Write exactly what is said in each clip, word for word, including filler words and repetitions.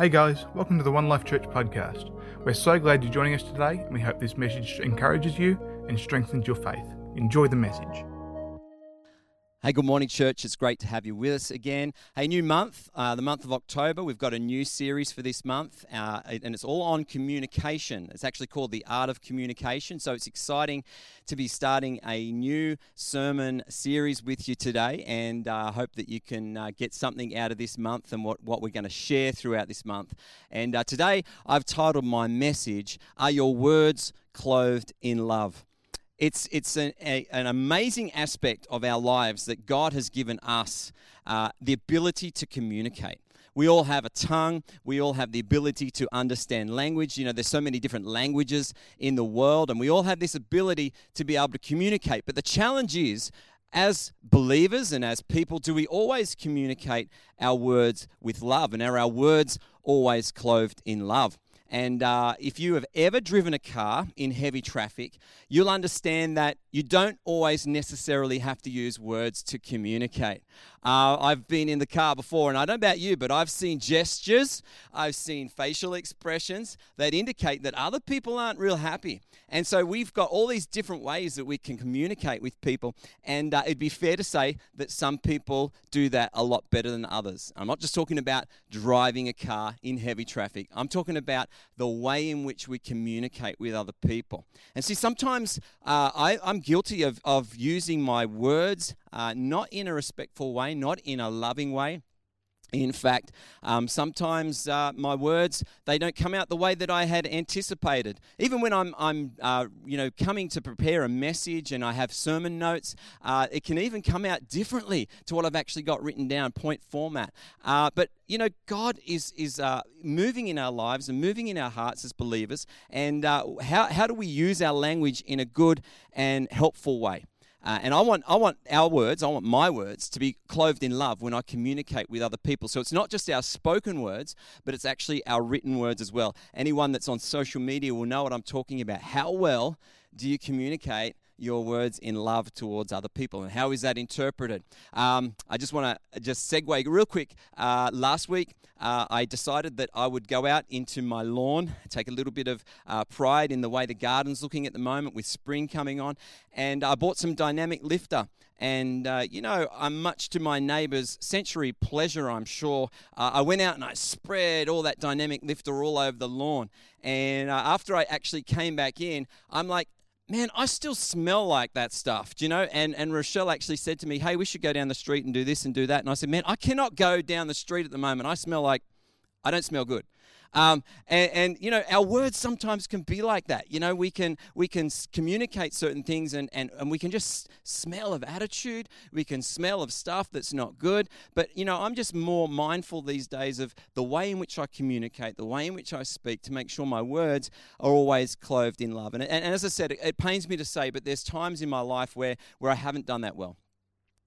Hey guys, welcome to the One Life Church podcast. We're so glad you're joining us today, and we hope this message encourages you and strengthens your faith. Enjoy the message. Hey, good morning, church. It's great to have you with us again. Hey, new month, uh, the month of October. We've got a new series for this month, uh, and it's all on communication. It's actually called The Art of Communication, so it's exciting to be starting a new sermon series with you today, and I uh, hope that you can uh, get something out of this month and what, what we're going to share throughout this month. And uh, today, I've titled my message, Are Your Words Clothed in Love? It's it's an, a, an amazing aspect of our lives that God has given us, uh, the ability to communicate. We all have a tongue. We all have the ability to understand language. You know, there's so many different languages in the world, and we all have this ability to be able to communicate. But the challenge is, as believers and as people, do we always communicate our words with love? And are our words always clothed in love? And uh, if you have ever driven a car in heavy traffic, you'll understand that you don't always necessarily have to use words to communicate. Uh, I've been in the car before, and I don't know about you, but I've seen gestures, I've seen facial expressions that indicate that other people aren't real happy. And so we've got all these different ways that we can communicate with people, and uh, it'd be fair to say that some people do that a lot better than others. I'm not just talking about driving a car in heavy traffic. I'm talking about the way in which we communicate with other people. And see, sometimes uh, I, I'm guilty of, of using my words uh, not in a respectful way, not in a loving way. In fact, um, sometimes uh, my words, they don't come out the way that I had anticipated. Even when I'm, I'm uh, you know, coming to prepare a message and I have sermon notes, uh, it can even come out differently to what I've actually got written down, point format. Uh, but, you know, God is is uh, moving in our lives and moving in our hearts as believers. And uh, how, how do we use our language in a good and helpful way? Uh, and I want I want our words, I want my words to be clothed in love when I communicate with other people. So it's not just our spoken words, but it's actually our written words as well. Anyone that's on social media will know what I'm talking about. How well do you communicate your words in love towards other people, and how is that interpreted? Um, I just want to just segue real quick. Uh, last week, uh, I decided that I would go out into my lawn, take a little bit of uh, pride in the way the garden's looking at the moment with spring coming on, and I bought some Dynamic Lifter. And, uh, you know, I'm much to my neighbour's sensory pleasure, I'm sure. Uh, I went out and I spread all that Dynamic Lifter all over the lawn. And uh, after I actually came back in, I'm like, man, I still smell like that stuff, do you know? And and Rochelle actually said to me, hey, we should go down the street and do this and do that. And I said, man, I cannot go down the street at the moment. I smell like, I don't smell good. Um, and, and, you know, our words sometimes can be like that. You know, we can we can communicate certain things, and, and, and we can just smell of attitude. We can smell of stuff that's not good. But, you know, I'm just more mindful these days of the way in which I communicate, the way in which I speak, to make sure my words are always clothed in love. And, and, and as I said, it, it pains me to say, but there's times in my life where, where I haven't done that well.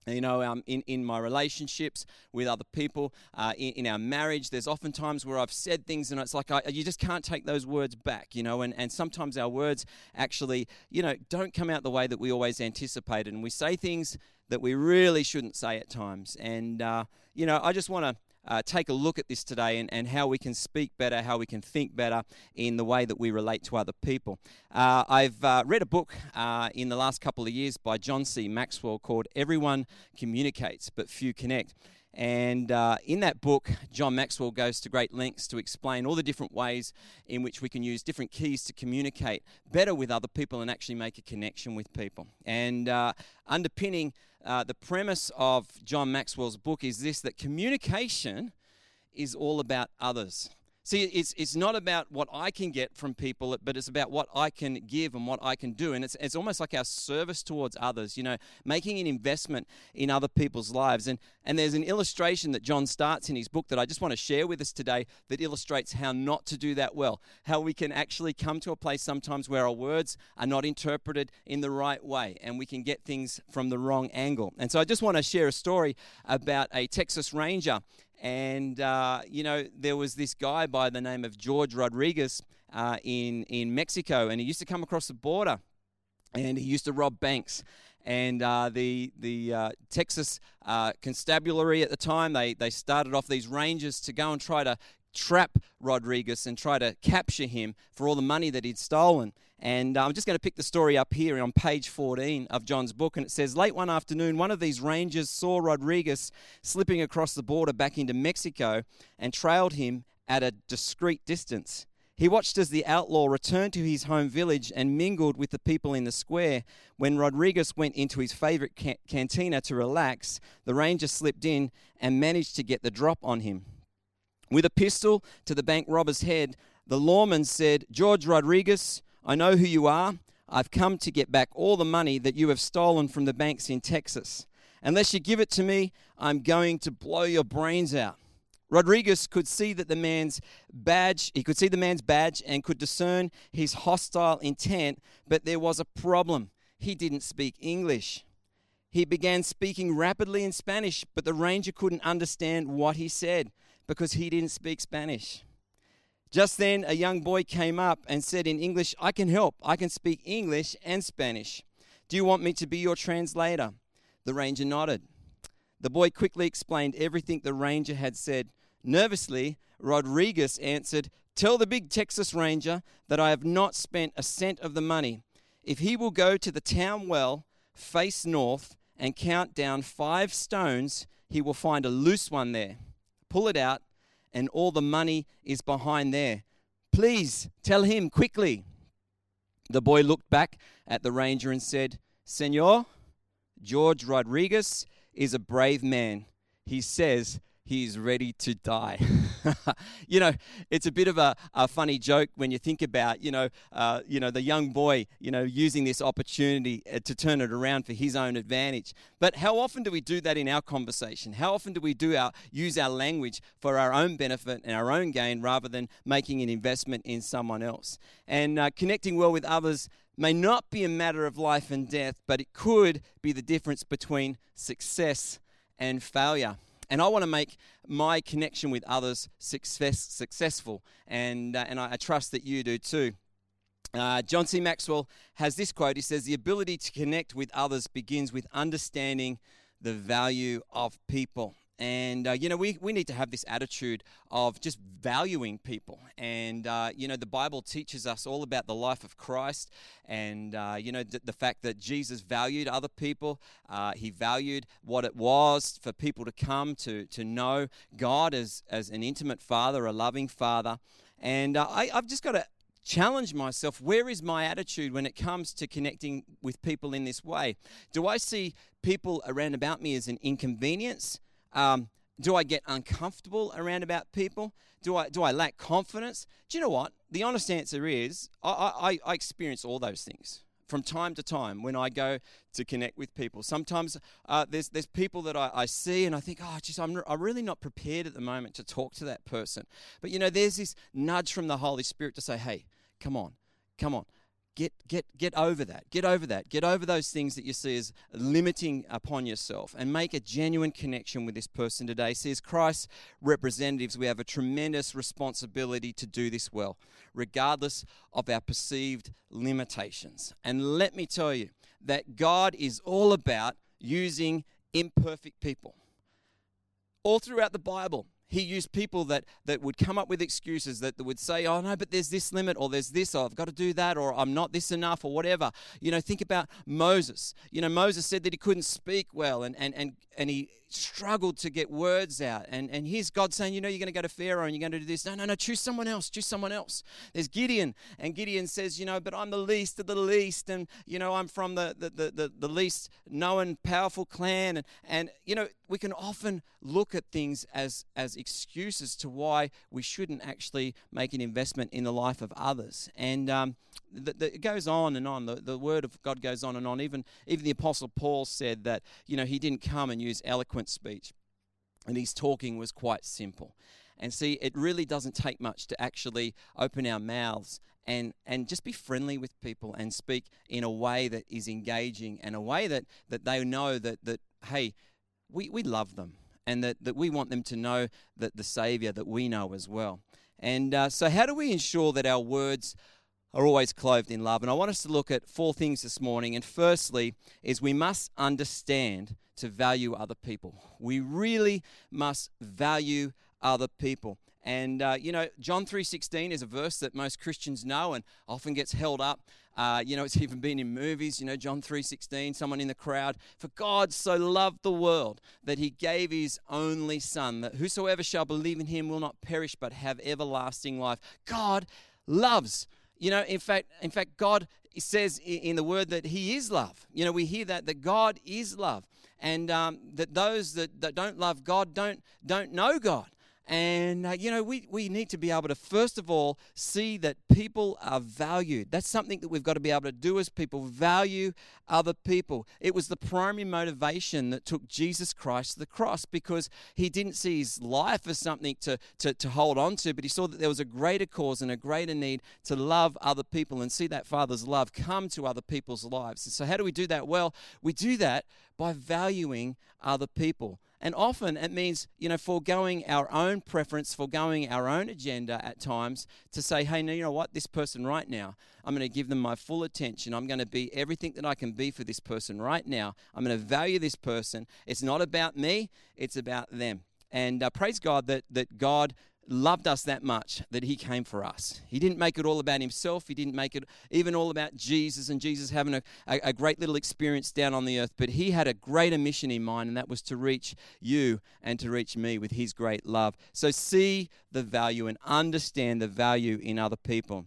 You know, um, in, in my relationships with other people, uh, in, in our marriage, there's often times where I've said things and it's like I, you just can't take those words back, you know, and, and sometimes our words actually, you know, don't come out the way that we always anticipated, and we say things that we really shouldn't say at times. And, uh, you know, I just want to Uh, take a look at this today, and, and how we can speak better, how we can think better in the way that we relate to other people. Uh, I've uh, read a book uh, in the last couple of years by John C. Maxwell called Everyone Communicates But Few Connect. And uh, in that book, John Maxwell goes to great lengths to explain all the different ways in which we can use different keys to communicate better with other people and actually make a connection with people. And uh, underpinning uh, the premise of John Maxwell's book is this, that communication is all about others. See, it's it's not about what I can get from people, but it's about what I can give and what I can do. And it's it's almost like our service towards others, you know, making an investment in other people's lives. And and there's an illustration that John starts in his book that I just want to share with us today that illustrates how not to do that well, how we can actually come to a place sometimes where our words are not interpreted in the right way and we can get things from the wrong angle. And so I just want to share a story about a Texas Ranger. And, uh, you know, there was this guy by the name of George Rodriguez uh, in, in Mexico, and he used to come across the border, and he used to rob banks. And uh, the the uh, Texas uh, constabulary at the time, they, they started off these rangers to go and try to trap Rodriguez and try to capture him for all the money that he'd stolen. And I'm just going to pick the story up here on page fourteen of John's book. And it says, late one afternoon, one of these rangers saw Rodriguez slipping across the border back into Mexico and trailed him at a discreet distance. He watched as the outlaw returned to his home village and mingled with the people in the square. When Rodriguez went into his favorite ca- cantina to relax, the ranger slipped in and managed to get the drop on him. With a pistol to the bank robber's head, the lawman said, George Rodriguez, I know who you are. I've come to get back all the money that you have stolen from the banks in Texas. Unless you give it to me, I'm going to blow your brains out. Rodriguez could see that the man's badge, he could see the man's badge and could discern his hostile intent, but there was a problem. He didn't speak English. He began speaking rapidly in Spanish, but the ranger couldn't understand what he said because he didn't speak Spanish. Just then, a young boy came up and said in English, I can help. I can speak English and Spanish. Do you want me to be your translator? The ranger nodded. The boy quickly explained everything the ranger had said. Nervously, Rodriguez answered, Tell the big Texas ranger that I have not spent a cent of the money. If he will go to the town well, face north, and count down five stones, he will find a loose one there. Pull it out, and all the money is behind there. Please tell him quickly. The boy looked back at the ranger and said, Senor, George Rodriguez is a brave man. He says he is ready to die. You know, it's a bit of a, a funny joke when you think about, you know, uh, you know, the young boy, you know, using this opportunity to turn it around for his own advantage. But how often do we do that in our conversation? How often do we do our use our language for our own benefit and our own gain rather than making an investment in someone else? And uh, connecting well with others may not be a matter of life and death, but it could be the difference between success and failure. And I want to make my connection with others success, successful, and uh, and I, I trust that you do too. Uh, John C. Maxwell has this quote. He says, the ability to connect with others begins with understanding the value of people. And, uh, you know, we, we need to have this attitude of just valuing people. And, uh, you know, the Bible teaches us all about the life of Christ and, uh, you know, th- the fact that Jesus valued other people. Uh, he valued what it was for people to come to to know God as, as an intimate father, a loving father. And uh, I, I've just got to challenge myself. Where is my attitude when it comes to connecting with people in this way? Do I see people around about me as an inconvenience? Um, do I get uncomfortable around about people? Do I do I lack confidence? Do you know what? The honest answer is I, I, I experience all those things from time to time when I go to connect with people. Sometimes uh, there's there's people that I, I see and I think, oh, geez, I'm, re- I'm really not prepared at the moment to talk to that person. But, you know, there's this nudge from the Holy Spirit to say, hey, come on, come on. Get get get over that. Get over that. Get over those things that you see as limiting upon yourself and make a genuine connection with this person today. See, as Christ's representatives, we have a tremendous responsibility to do this well, regardless of our perceived limitations. And let me tell you that God is all about using imperfect people. All throughout the Bible, He used people that, that would come up with excuses, that, that would say, oh, no, but there's this limit, or there's this, or I've got to do that, or I'm not this enough, or whatever. You know, think about Moses. You know, Moses said that he couldn't speak well, and and, and, and he struggled to get words out. And, and here's God saying, you know, you're going to go to Pharaoh, and you're going to do this. No, no, no, choose someone else, choose someone else. There's Gideon, and Gideon says, you know, but I'm the least of the least, and, you know, I'm from the, the, the, the, the least known powerful clan. And, and, you know, we can often look at things as as excuses to why we shouldn't actually make an investment in the life of others. And um, the, the, it goes on and on. The, the word of God goes on and on. Even even the Apostle Paul said that, you know, he didn't come and use eloquent speech, and his talking was quite simple. And see, it really doesn't take much to actually open our mouths and and just be friendly with people and speak in a way that is engaging and a way that, that they know that, that hey, we, we love them. And that, that we want them to know that the Savior that we know as well. And uh, so how do we ensure that our words are always clothed in love? And I want us to look at four things this morning. And firstly is we must understand to value other people. We really must value other people. And, uh, you know, John three sixteen is a verse that most Christians know and often gets held up. Uh, you know, it's even been in movies, you know, John three sixteen, someone in the crowd. For God so loved the world that he gave his only son, that whosoever shall believe in him will not perish but have everlasting life. God loves. You know, in fact, in fact, God says in the word that he is love. You know, we hear that, that God is love. And um, that those that, that don't love God don't don't know God. And, uh, you know, we, we need to be able to, first of all, see that people are valued. That's something that we've got to be able to do as people, value other people. It was the primary motivation that took Jesus Christ to the cross, because he didn't see his life as something to, to, to hold on to, but he saw that there was a greater cause and a greater need to love other people and see that Father's love come to other people's lives. And so how do we do that? Well, we do that by valuing other people. And often it means, you know, foregoing our own preference, foregoing our own agenda at times to say, hey, no, you know what, this person right now, I'm going to give them my full attention. I'm going to be everything that I can be for this person right now. I'm going to value this person. It's not about me. It's about them. And uh, praise God that that God loved us that much that he came for us. He didn't make it all about himself. He didn't make it even all about Jesus and Jesus having a, a, a great little experience down on the earth, but he had a greater mission in mind, and that was to reach you and to reach me with his great love. So see the value and understand the value in other people.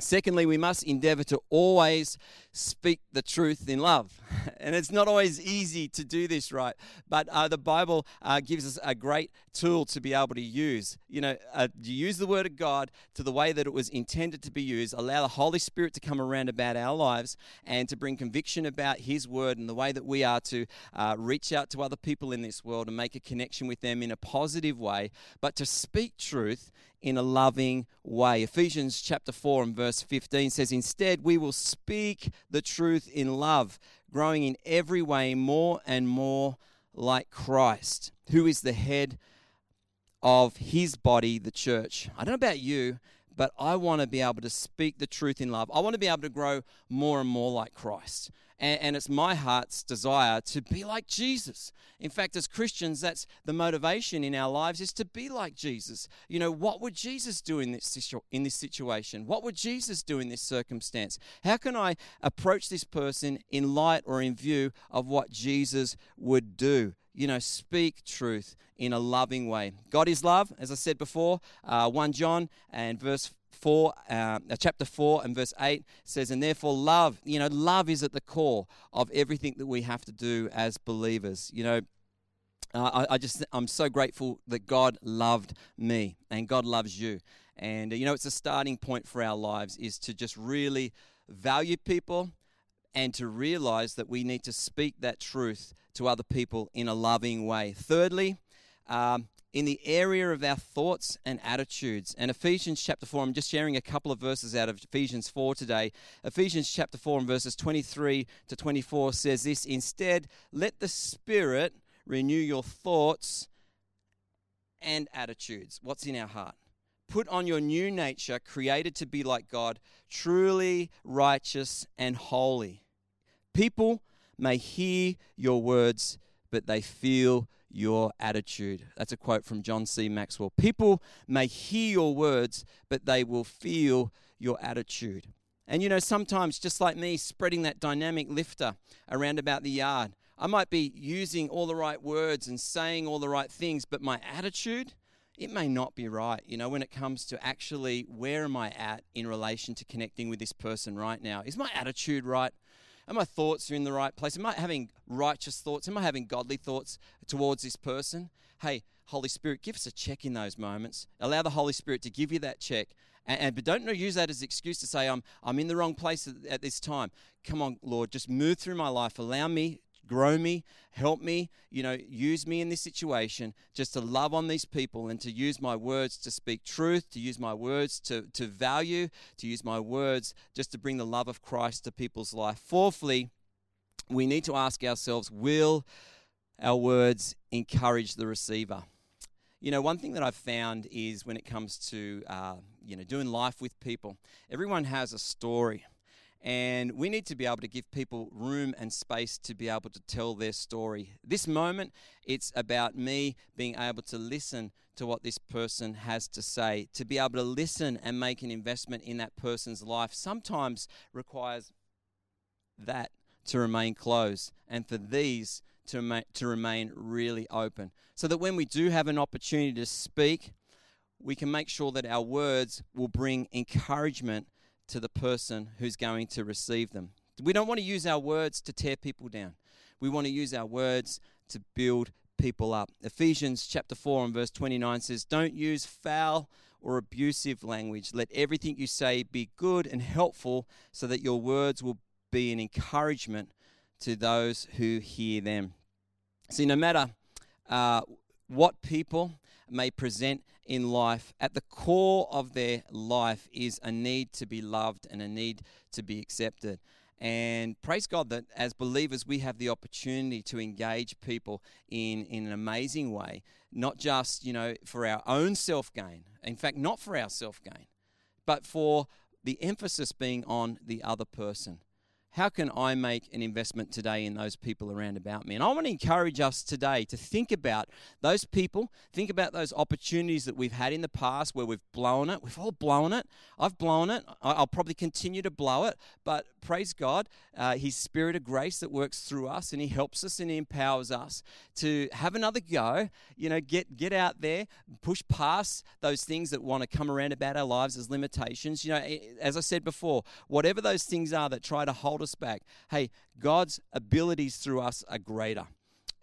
Secondly, we must endeavor to always speak the truth in love. And it's not always easy to do this, right? But uh, the Bible uh, gives us a great tool to be able to use. You know, uh, you use the Word of God to the way that it was intended to be used. Allow the Holy Spirit to come around about our lives and to bring conviction about His Word and the way that we are to uh, reach out to other people in this world and make a connection with them in a positive way, but to speak truth in a loving way. Ephesians chapter four and verse fifteen says, instead, we will speak the truth in love, growing in every way more and more like Christ, who is the head of his body, the church. I don't know about you, but I want to be able to speak the truth in love. I want to be able to grow more and more like Christ. And, and it's my heart's desire to be like Jesus. In fact, as Christians, that's the motivation in our lives, is to be like Jesus. You know, what would Jesus do in this situ- in this situation? What would Jesus do in this circumstance? How can I approach this person in light or in view of what Jesus would do? You know, speak truth in a loving way. God is love, as I said before. Uh, First John and verse four, uh, chapter four and verse eight says, and therefore love, you know, love is at the core of everything that we have to do as believers. You know, uh, I, I just, I'm so grateful that God loved me and God loves you. And, you know, it's a starting point for our lives, is to just really value people and to realize that we need to speak that truth to other people in a loving way. Thirdly, um, in the area of our thoughts and attitudes. And Ephesians chapter four, I'm just sharing a couple of verses out of Ephesians four today. Ephesians chapter four and verses twenty-three to twenty-four says this, instead, let the Spirit renew your thoughts and attitudes. What's in our heart? Put on your new nature, created to be like God, truly righteous and holy. People may hear your words, but they feel your attitude. That's a quote from John C. Maxwell. People may hear your words, but they will feel your attitude. And you know, sometimes, just like me, spreading that dynamic lifter around about the yard, I might be using all the right words and saying all the right things, but my attitude, it may not be right, you know, when it comes to actually where am I at in relation to connecting with this person right now. Is my attitude right? And my thoughts are in the right place. Am I having righteous thoughts? Am I having godly thoughts towards this person? Hey, Holy Spirit, give us a check in those moments. Allow the Holy Spirit to give you that check. And, and but don't use that as an excuse to say, I'm, I'm in the wrong place at, at this time. Come on, Lord, just move through my life. Allow me, grow me, help me, you know, use me in this situation just to love on these people and to use my words to speak truth, to use my words to, to value, to use my words just to bring the love of Christ to people's life. Fourthly, we need to ask ourselves, will our words encourage the receiver? You know, one thing that I've found is when it comes to, uh, you know, doing life with people, everyone has a story. And we need to be able to give people room and space to be able to tell their story. This moment, it's about me being able to listen to what this person has to say. To be able to listen and make an investment in that person's life sometimes requires that to remain closed, and for these to, ma- to remain really open, so that when we do have an opportunity to speak, we can make sure that our words will bring encouragement to the person who's going to receive them. We don't want to use our words to tear people down. We want to use our words to build people up. Ephesians chapter four and verse twenty-nine says, "Don't use foul or abusive language. Let everything you say be good and helpful, so that your words will be an encouragement to those who hear them." See, no matter uh, what people may present in life, at the core of their life is a need to be loved and a need to be accepted. And praise God that as believers, we have the opportunity to engage people in, in an amazing way, not just, you know, for our own self-gain. In fact, not for our self-gain, but for the emphasis being on the other person. How can I make an investment today in those people around about me? And I want to encourage us today to think about those people, think about those opportunities that we've had in the past where we've blown it. We've all blown it. I've blown it. I'll probably continue to blow it. But praise God, uh, His Spirit of grace that works through us, and He helps us and He empowers us to have another go, you know, get, get out there, push past those things that want to come around about our lives as limitations. You know, as I said before, whatever those things are that try to hold us back, hey, God's abilities through us are greater.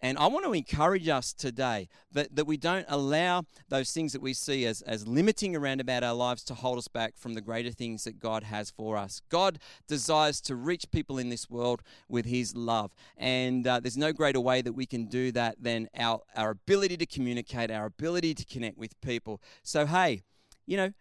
And I want to encourage us today that, that we don't allow those things that we see as, as limiting around about our lives to hold us back from the greater things that God has for us. God desires to reach people in this world with His love. And uh, there's no greater way that we can do that than our, our ability to communicate, our ability to connect with people. So, hey, you know,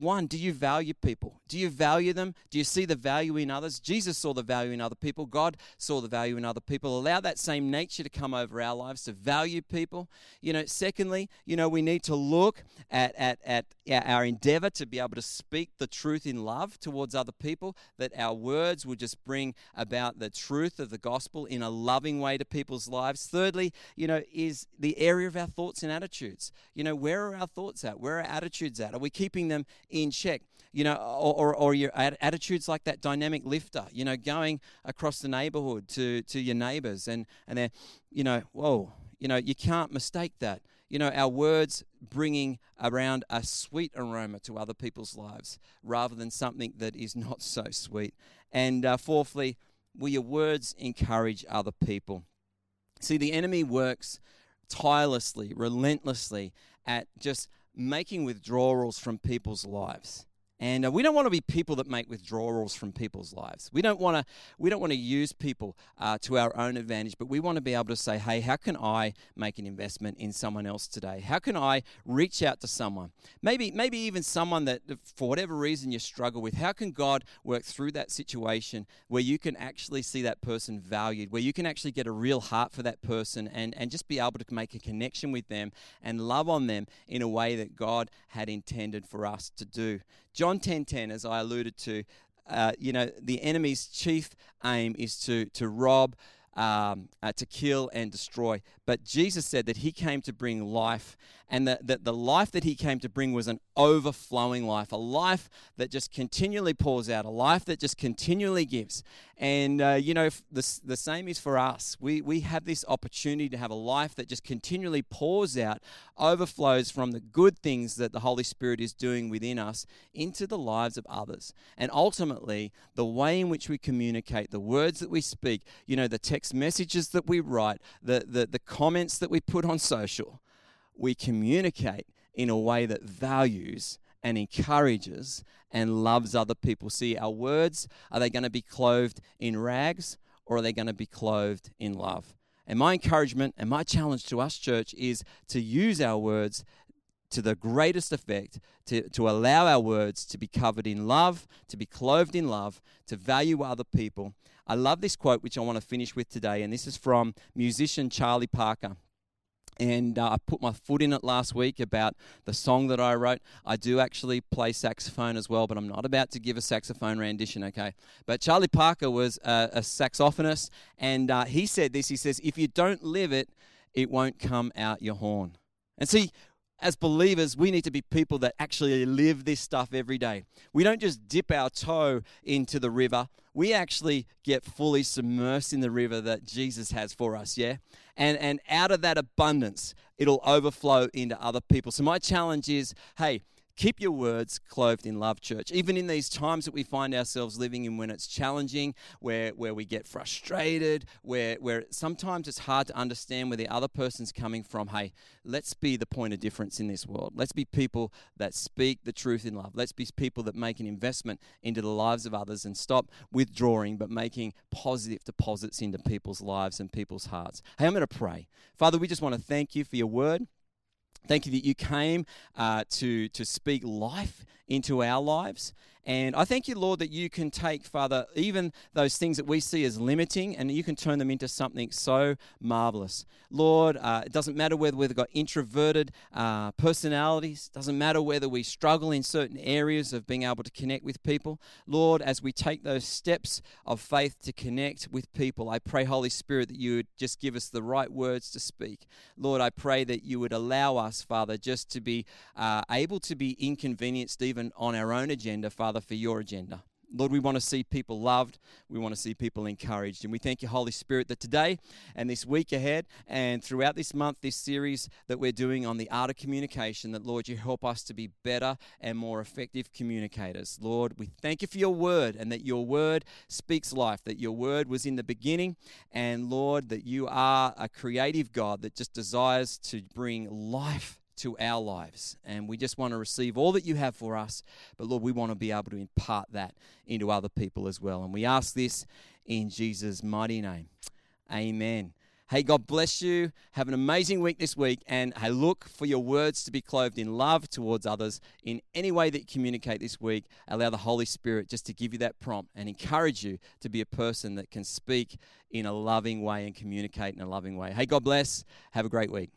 one, do you value people? Do you value them? Do you see the value in others? Jesus saw the value in other people. God saw the value in other people. Allow that same nature to come over our lives, to value people. You know, secondly, you know, we need to look at at, at our endeavor to be able to speak the truth in love towards other people, that our words will just bring about the truth of the gospel in a loving way to people's lives. Thirdly, you know, is the area of our thoughts and attitudes. You know, where are our thoughts at? Where are our attitudes at? Are we keeping them in check, you know, or, or, or your attitudes like that dynamic lifter, you know, going across the neighborhood to, to your neighbors and, and they're, you know, whoa, you know, you can't mistake that. You know, our words bringing around a sweet aroma to other people's lives rather than something that is not so sweet. And uh, fourthly, will your words encourage other people? See, the enemy works tirelessly, relentlessly at just making withdrawals from people's lives. And uh, we don't want to be people that make withdrawals from people's lives. We don't want to we don't want to use people uh, to our own advantage, but we want to be able to say, hey, how can I make an investment in someone else today? How can I reach out to someone? Maybe maybe even someone that, for whatever reason, you struggle with. How can God work through that situation where you can actually see that person valued, where you can actually get a real heart for that person and, and just be able to make a connection with them and love on them in a way that God had intended for us to do? John ten ten, as I alluded to, uh, you know, the enemy's chief aim is to to rob, um, uh, to kill and destroy. But Jesus said that He came to bring life, and that, that the life that He came to bring was an overflowing life, a life that just continually pours out, a life that just continually gives. And, uh, you know, the, the same is for us. We, we have this opportunity to have a life that just continually pours out, overflows from the good things that the Holy Spirit is doing within us into the lives of others. And ultimately, the way in which we communicate, the words that we speak, you know, the text messages that we write, the, the, the comments that we put on social, we communicate in a way that values and encourages and loves other people. See, our words, are they going to be clothed in rags, or are they going to be clothed in love? And my encouragement and my challenge to us, church, is to use our words to the greatest effect, to, to allow our words to be covered in love, to be clothed in love, to value other people. I love this quote, which I want to finish with today, and this is from musician Charlie Parker. And uh, I put my foot in it last week about the song that I wrote. I do actually play saxophone as well, but I'm not about to give a saxophone rendition, okay? But Charlie Parker was a, a saxophonist, and uh, he said this. He says, if you don't live it, it won't come out your horn. And see, as believers, we need to be people that actually live this stuff every day. We don't just dip our toe into the river. We actually get fully submersed in the river that Jesus has for us, yeah? And and out of that abundance, it'll overflow into other people. So my challenge is, hey, keep your words clothed in love, church. Even in these times that we find ourselves living in when it's challenging, where, where we get frustrated, where, where sometimes it's hard to understand where the other person's coming from. Hey, let's be the point of difference in this world. Let's be people that speak the truth in love. Let's be people that make an investment into the lives of others and stop withdrawing, but making positive deposits into people's lives and people's hearts. Hey, I'm going to pray. Father, we just want to thank you for your word. Thank you that you came uh, to, to speak life into our lives. And I thank you, Lord, that you can take, Father, even those things that we see as limiting, and you can turn them into something so marvelous. Lord, uh, it doesn't matter whether we've got introverted uh, personalities. It doesn't matter whether we struggle in certain areas of being able to connect with people. Lord, as we take those steps of faith to connect with people, I pray, Holy Spirit, that you would just give us the right words to speak. Lord, I pray that you would allow us, Father, just to be uh, able to be inconvenienced even on our own agenda, Father, for your agenda. Lord, we want to see people loved. We want to see people encouraged. And we thank you, Holy Spirit, that today and this week ahead and throughout this month, this series that we're doing on the art of communication, that, Lord, you help us to be better and more effective communicators. Lord, we thank you for your word and that your word speaks life, that your word was in the beginning. And, Lord, that you are a creative God that just desires to bring life to our lives, and we just want to receive all that you have for us, but Lord, we want to be able to impart that into other people as well, and we ask this in Jesus' mighty name. Amen. Hey, God bless you. Have an amazing week this week, and hey, look for your words to be clothed in love towards others in any way that you communicate this week. Allow the Holy Spirit just to give you that prompt and encourage you to be a person that can speak in a loving way and communicate in a loving way. Hey, God bless. Have a great week.